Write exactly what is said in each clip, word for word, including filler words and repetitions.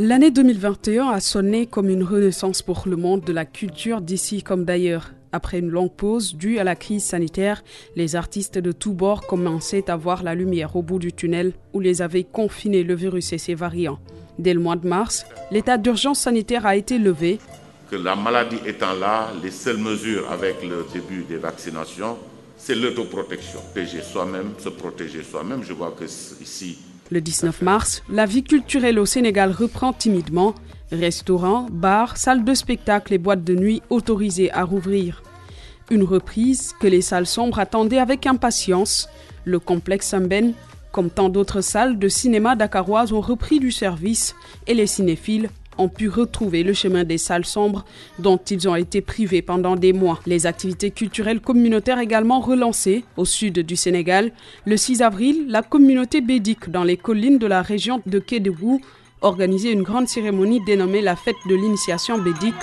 L'année deux mille vingt et un a sonné comme une renaissance pour le monde de la culture d'ici comme d'ailleurs. Après une longue pause due à la crise sanitaire, les artistes de tous bords commençaient à voir la lumière au bout du tunnel où les avait confinés le virus et ses variants. Dès le mois de mars, l'état d'urgence sanitaire a été levé. Que la maladie étant là, les seules mesures avec le début des vaccinations, c'est l'autoprotection. Protéger soi-même, se protéger soi-même, je vois que ici... Le dix-neuf mars, la vie culturelle au Sénégal reprend timidement. Restaurants, bars, salles de spectacle et boîtes de nuit autorisées à rouvrir. Une reprise que les salles sombres attendaient avec impatience. Le complexe Sembène, comme tant d'autres salles de cinéma dakaroises, ont repris du service et les cinéphiles ont pu retrouver le chemin des salles sombres dont ils ont été privés pendant des mois. Les activités culturelles communautaires également relancées au sud du Sénégal. Le six avril, la communauté bédique dans les collines de la région de Kédougou organisait une grande cérémonie dénommée la fête de l'initiation bédique.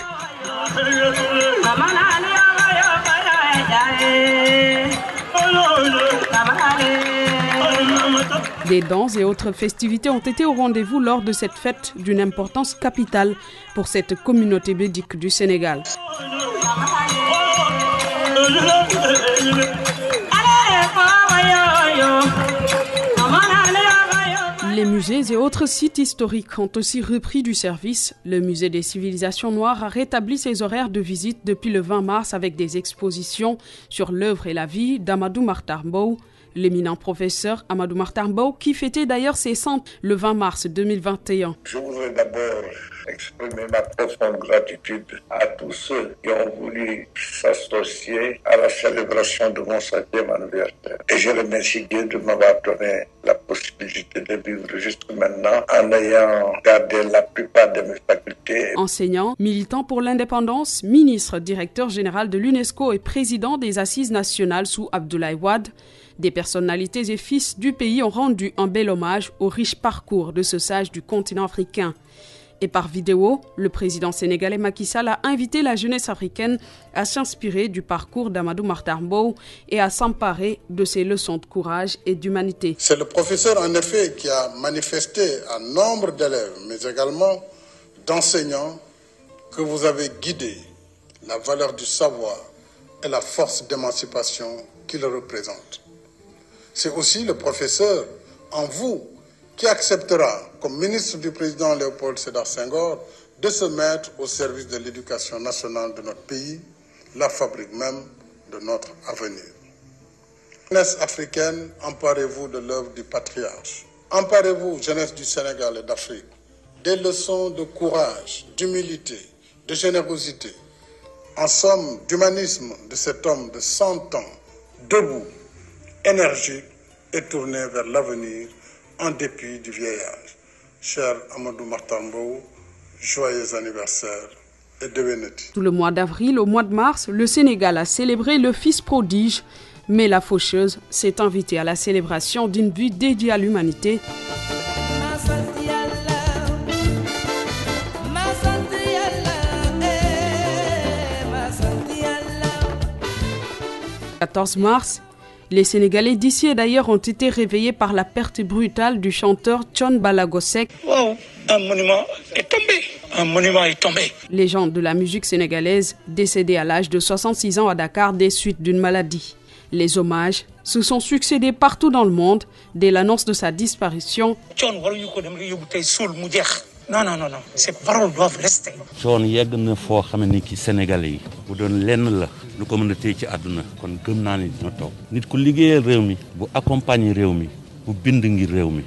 Des danses et autres festivités ont été au rendez-vous lors de cette fête d'une importance capitale pour cette communauté bédique du Sénégal. Les musées et autres sites historiques ont aussi repris du service. Le musée des civilisations noires a rétabli ses horaires de visite depuis le vingt mars avec des expositions sur l'œuvre et la vie d'Amadou Mahtar M'Bow. L'éminent professeur Amadou Mahtar M'Bow, qui fêtait d'ailleurs ses cent ans le vingt mars deux mille vingt et un. Je voudrais d'abord exprimer ma profonde gratitude à tous ceux qui ont voulu s'associer à la célébration de mon cinquième anniversaire. Et je remercie Dieu de m'avoir donné la possibilité de vivre jusqu'à maintenant en ayant gardé la plupart de mes facultés. Enseignant, militant pour l'indépendance, ministre, directeur général de l'UNESCO et président des Assises nationales sous Abdoulaye Wade, des personnalités et fils du pays ont rendu un bel hommage au riche parcours de ce sage du continent africain. Et par vidéo, le président sénégalais Macky Sall a invité la jeunesse africaine à s'inspirer du parcours d'Amadou Mahtar M'Bow et à s'emparer de ses leçons de courage et d'humanité. C'est le professeur en effet qui a manifesté à nombre d'élèves, mais également d'enseignants, que vous avez guidé la valeur du savoir et la force d'émancipation qu'il représente. C'est aussi le professeur, en vous, qui acceptera, comme ministre du président Léopold Sédar Senghor, de se mettre au service de l'éducation nationale de notre pays, la fabrique même de notre avenir. Jeunesse africaine, emparez-vous de l'œuvre du patriarche. Emparez-vous, jeunesse du Sénégal et d'Afrique, des leçons de courage, d'humilité, de générosité, en somme d'humanisme de cet homme de cent ans, debout, énergique et tourné vers l'avenir en dépit du vieillage. Cher Amadou Mahtar M'Bow, joyeux anniversaire et devenez-tu. Tout le mois d'avril au mois de mars, le Sénégal a célébré le fils prodige, mais la faucheuse s'est invitée à la célébration d'une vie dédiée à l'humanité. quatorze mars, les Sénégalais d'ici et d'ailleurs ont été réveillés par la perte brutale du chanteur Thione Ballago Seck. Wow, un monument est tombé, un monument est tombé. Légende de la musique sénégalaise, décédée à l'âge de soixante-six ans à Dakar des suites d'une maladie. Les hommages se sont succédés partout dans le monde dès l'annonce de sa disparition. Non, non, non, non, ces paroles doivent rester. Thione yegg na foo xam ne ki Sénégalais yi bu doon lenn la lu communauté ci àdduna kon gëm naa ni dina toog. Nit ku liggéeyal réew mi bu accompagner réew mi bu bind ngir réew mi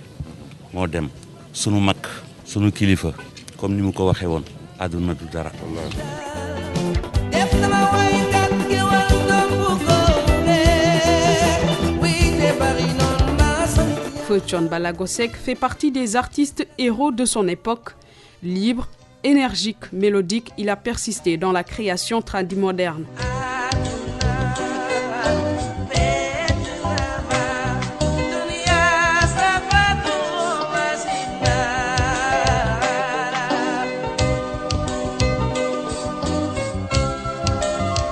moo dem sunu mag sunu kilifa comme ni mu ko waxee woon àdduna du dara. Thione Ballago Seck fait partie des artistes héros de son époque. Libre, énergique, mélodique, il a persisté dans la création tradimoderne.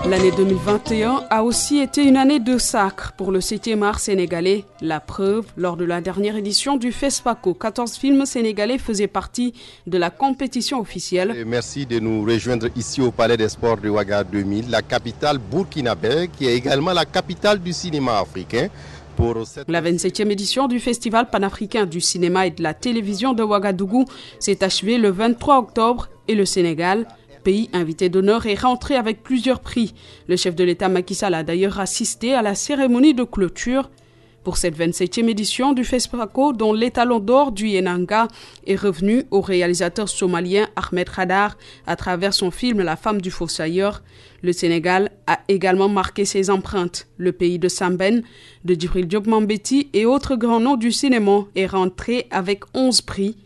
La l'année deux mille vingt et un a aussi été une année de sacre pour le septième art sénégalais. La preuve, lors de la dernière édition du FESPACO, quatorze films sénégalais faisaient partie de la compétition officielle. Et merci de nous rejoindre ici au Palais des Sports de Ouaga deux mille, la capitale burkinabé, qui est également la capitale du cinéma africain. Pour cette... La vingt-septième édition du Festival panafricain du cinéma et de la télévision de Ouagadougou s'est achevée le vingt-trois octobre et le Sénégal, pays invité d'honneur, est rentré avec plusieurs prix. Le chef de l'État Macky Sall a d'ailleurs assisté à la cérémonie de clôture pour cette vingt-septième édition du FESPACO, dont l'étalon d'or du Yenanga est revenu au réalisateur somalien Ahmed Hadar à travers son film La femme du fossoyeur. Le Sénégal a également marqué ses empreintes. Le pays de Sambène, de Djibril Diop Mambéty et autres grands noms du cinéma est rentré avec onze prix.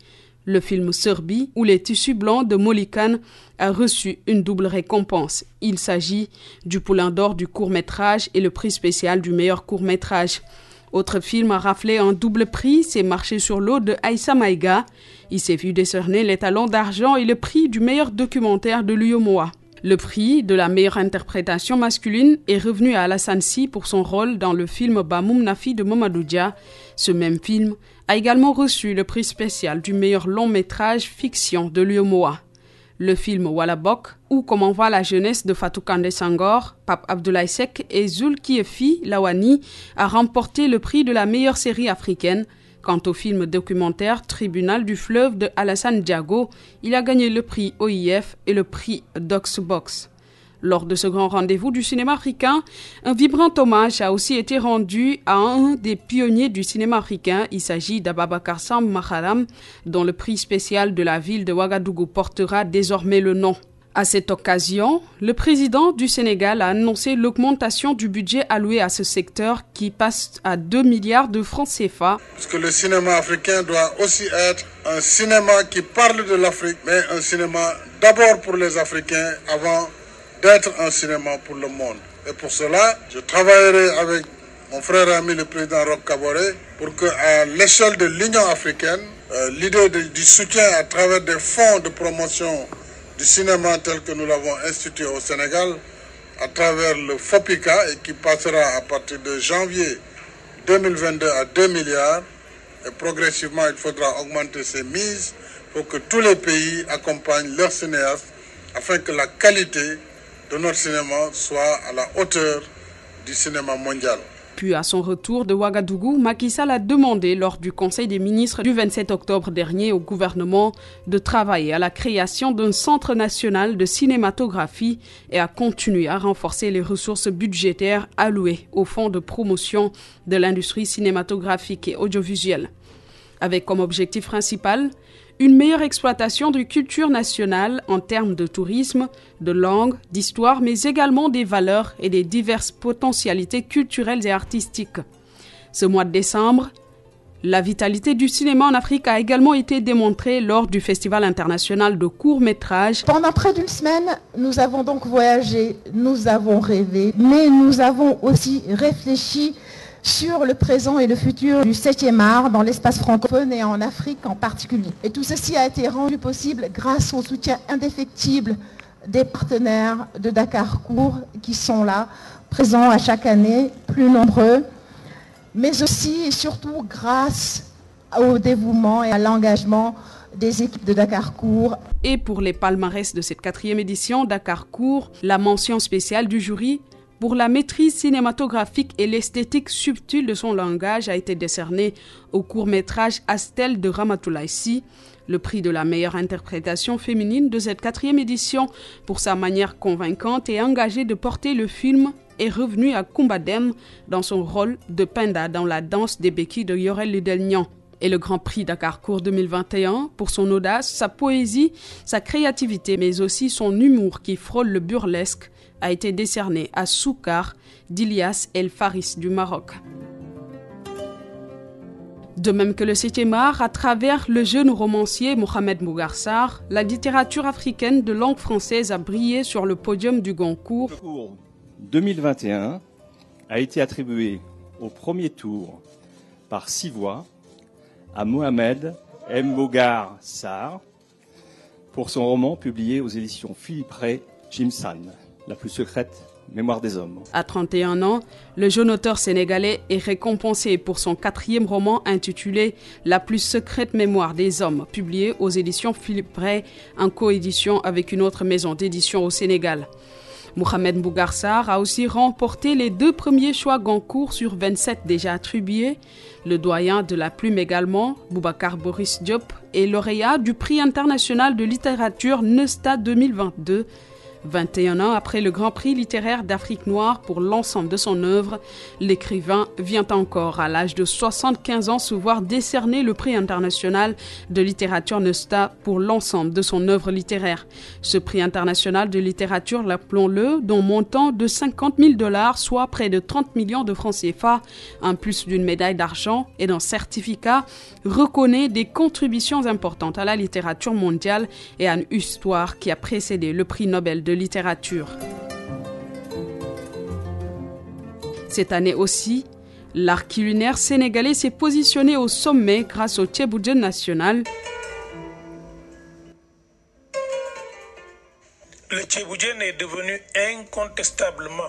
Le film Serbi ou les tissus blancs de Molikan a reçu une double récompense. Il s'agit du poulain d'or du court-métrage et le prix spécial du meilleur court-métrage. Autre film a raflé un double prix, c'est Marcher sur l'eau de Aïssa Maïga. Il s'est vu décerner les talons d'argent et le prix du meilleur documentaire de l'U O M O A. Le prix de la meilleure interprétation masculine est revenu à Alassane Si pour son rôle dans le film Bamoum Nafi de Mamadou Dia. Ce même film a également reçu le prix spécial du meilleur long métrage fiction de l'U O M O A. Le film Walabok, ou Comment va la jeunesse de Fatou Kandé Sangor, Pape Abdoulaye Seck et Zul Kiefi Lawani a remporté le prix de la meilleure série africaine. Quant au film documentaire Tribunal du fleuve de Alassane Diago, il a gagné le prix O I F et le prix Doxbox. Lors de ce grand rendez-vous du cinéma africain, un vibrant hommage a aussi été rendu à un des pionniers du cinéma africain. Il s'agit d'Ababakar Samb Maharam, dont le prix spécial de la ville de Ouagadougou portera désormais le nom. À cette occasion, le président du Sénégal a annoncé l'augmentation du budget alloué à ce secteur qui passe à deux milliards de francs C F A. Parce que le cinéma africain doit aussi être un cinéma qui parle de l'Afrique, mais un cinéma d'abord pour les Africains avant d'être un cinéma pour le monde. Et pour cela, je travaillerai avec mon frère ami le président Rock Kaboré pour qu'à l'échelle de l'Union africaine, euh, l'idée de, du soutien à travers des fonds de promotion du cinéma tel que nous l'avons institué au Sénégal, à travers le FOPICA, et qui passera à partir de janvier deux mille vingt-deux à deux milliards, et progressivement il faudra augmenter ces mises pour que tous les pays accompagnent leurs cinéastes afin que la qualité de notre cinéma soit à la hauteur du cinéma mondial. Puis à son retour de Ouagadougou, Macky Sall a demandé lors du Conseil des ministres du vingt-sept octobre dernier au gouvernement de travailler à la création d'un centre national de cinématographie et à continuer à renforcer les ressources budgétaires allouées au fonds de promotion de l'industrie cinématographique et audiovisuelle, avec comme objectif principal une meilleure exploitation de culture nationale en termes de tourisme, de langue, d'histoire, mais également des valeurs et des diverses potentialités culturelles et artistiques. Ce mois de décembre, la vitalité du cinéma en Afrique a également été démontrée lors du Festival international de courts-métrages. Pendant près d'une semaine, nous avons donc voyagé, nous avons rêvé, mais nous avons aussi réfléchi sur le présent et le futur du septième art dans l'espace francophone et en Afrique en particulier. Et tout ceci a été rendu possible grâce au soutien indéfectible des partenaires de Dakar Court qui sont là, présents à chaque année, plus nombreux, mais aussi et surtout grâce au dévouement et à l'engagement des équipes de Dakar Court. Et pour les palmarès de cette quatrième édition, Dakar Court, la mention spéciale du jury pour la maîtrise cinématographique et l'esthétique subtile de son langage a été décerné au court-métrage Astel de Ramatoulaye Sy. Le prix de la meilleure interprétation féminine de cette quatrième édition pour sa manière convaincante et engagée de porter le film est revenu à Koumba Dem dans son rôle de Penda dans la danse des béquilles de Yoro Lidl Niang. Et le Grand Prix Dakar Court deux mille vingt et un pour son audace, sa poésie, sa créativité, mais aussi son humour qui frôle le burlesque, a été décerné à Soukar d'Ilias El Faris du Maroc. De même que le septième art, à travers le jeune romancier Mohamed Mbougar Sarr, la littérature africaine de langue française a brillé sur le podium du Goncourt. Le concours deux mille vingt et un a été attribué au premier tour par six voix à Mohamed Mbougar Sarr pour son roman publié aux éditions Philippe Rey, Jimsan, La plus secrète Mémoire des hommes. À trente et un ans, le jeune auteur sénégalais est récompensé pour son quatrième roman intitulé « La plus secrète mémoire des hommes », publié aux éditions Philippe Rey, en coédition avec une autre maison d'édition au Sénégal. Mohamed Mbougar Sarr a aussi remporté les deux premiers choix Goncourt sur vingt-sept déjà attribués. Le doyen de la plume également, Boubacar Boris Diop, est lauréat du prix international de littérature Neustadt deux mille vingt-deux. vingt et un ans après le Grand Prix littéraire d'Afrique noire pour l'ensemble de son œuvre, l'écrivain vient encore à l'âge de soixante-quinze ans se voir décerner le prix international de littérature Neustadt pour l'ensemble de son œuvre littéraire. Ce prix international de littérature, l'appelons-le, d'un montant de cinquante mille dollars, soit près de trente millions de francs C F A, en plus d'une médaille d'argent et d'un certificat, reconnaît des contributions importantes à la littérature mondiale et à une histoire qui a précédé le prix Nobel de de littérature. Cette année aussi, l'art culinaire sénégalais s'est positionné au sommet grâce au Thiéboudienne national. Le Thiéboudienne est devenu incontestablement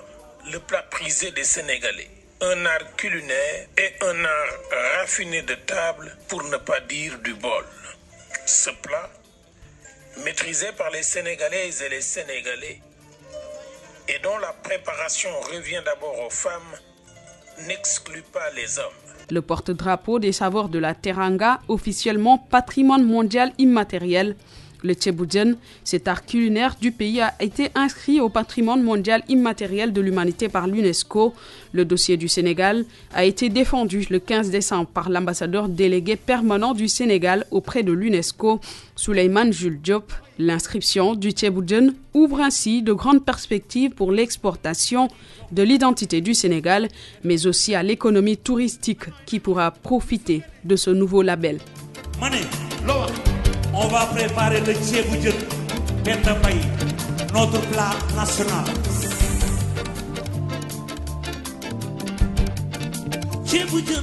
le plat prisé des Sénégalais. Un art culinaire et un art raffiné de table, pour ne pas dire du bol. Ce plat, maîtrisé par les Sénégalaises et les Sénégalais, et dont la préparation revient d'abord aux femmes, n'exclut pas les hommes. Le porte-drapeau des saveurs de la Teranga, officiellement patrimoine mondial immatériel, le Thiéboudienne, cet art culinaire du pays, a été inscrit au patrimoine mondial immatériel de l'humanité par l'UNESCO. Le dossier du Sénégal a été défendu le quinze décembre par l'ambassadeur délégué permanent du Sénégal auprès de l'UNESCO, Souleymane Jules Diop. L'inscription du Thiéboudienne ouvre ainsi de grandes perspectives pour l'exportation de l'identité du Sénégal, mais aussi à l'économie touristique qui pourra profiter de ce nouveau label. Mané, on va préparer le Thiéboudienne, notre plat national. Thiéboudienne.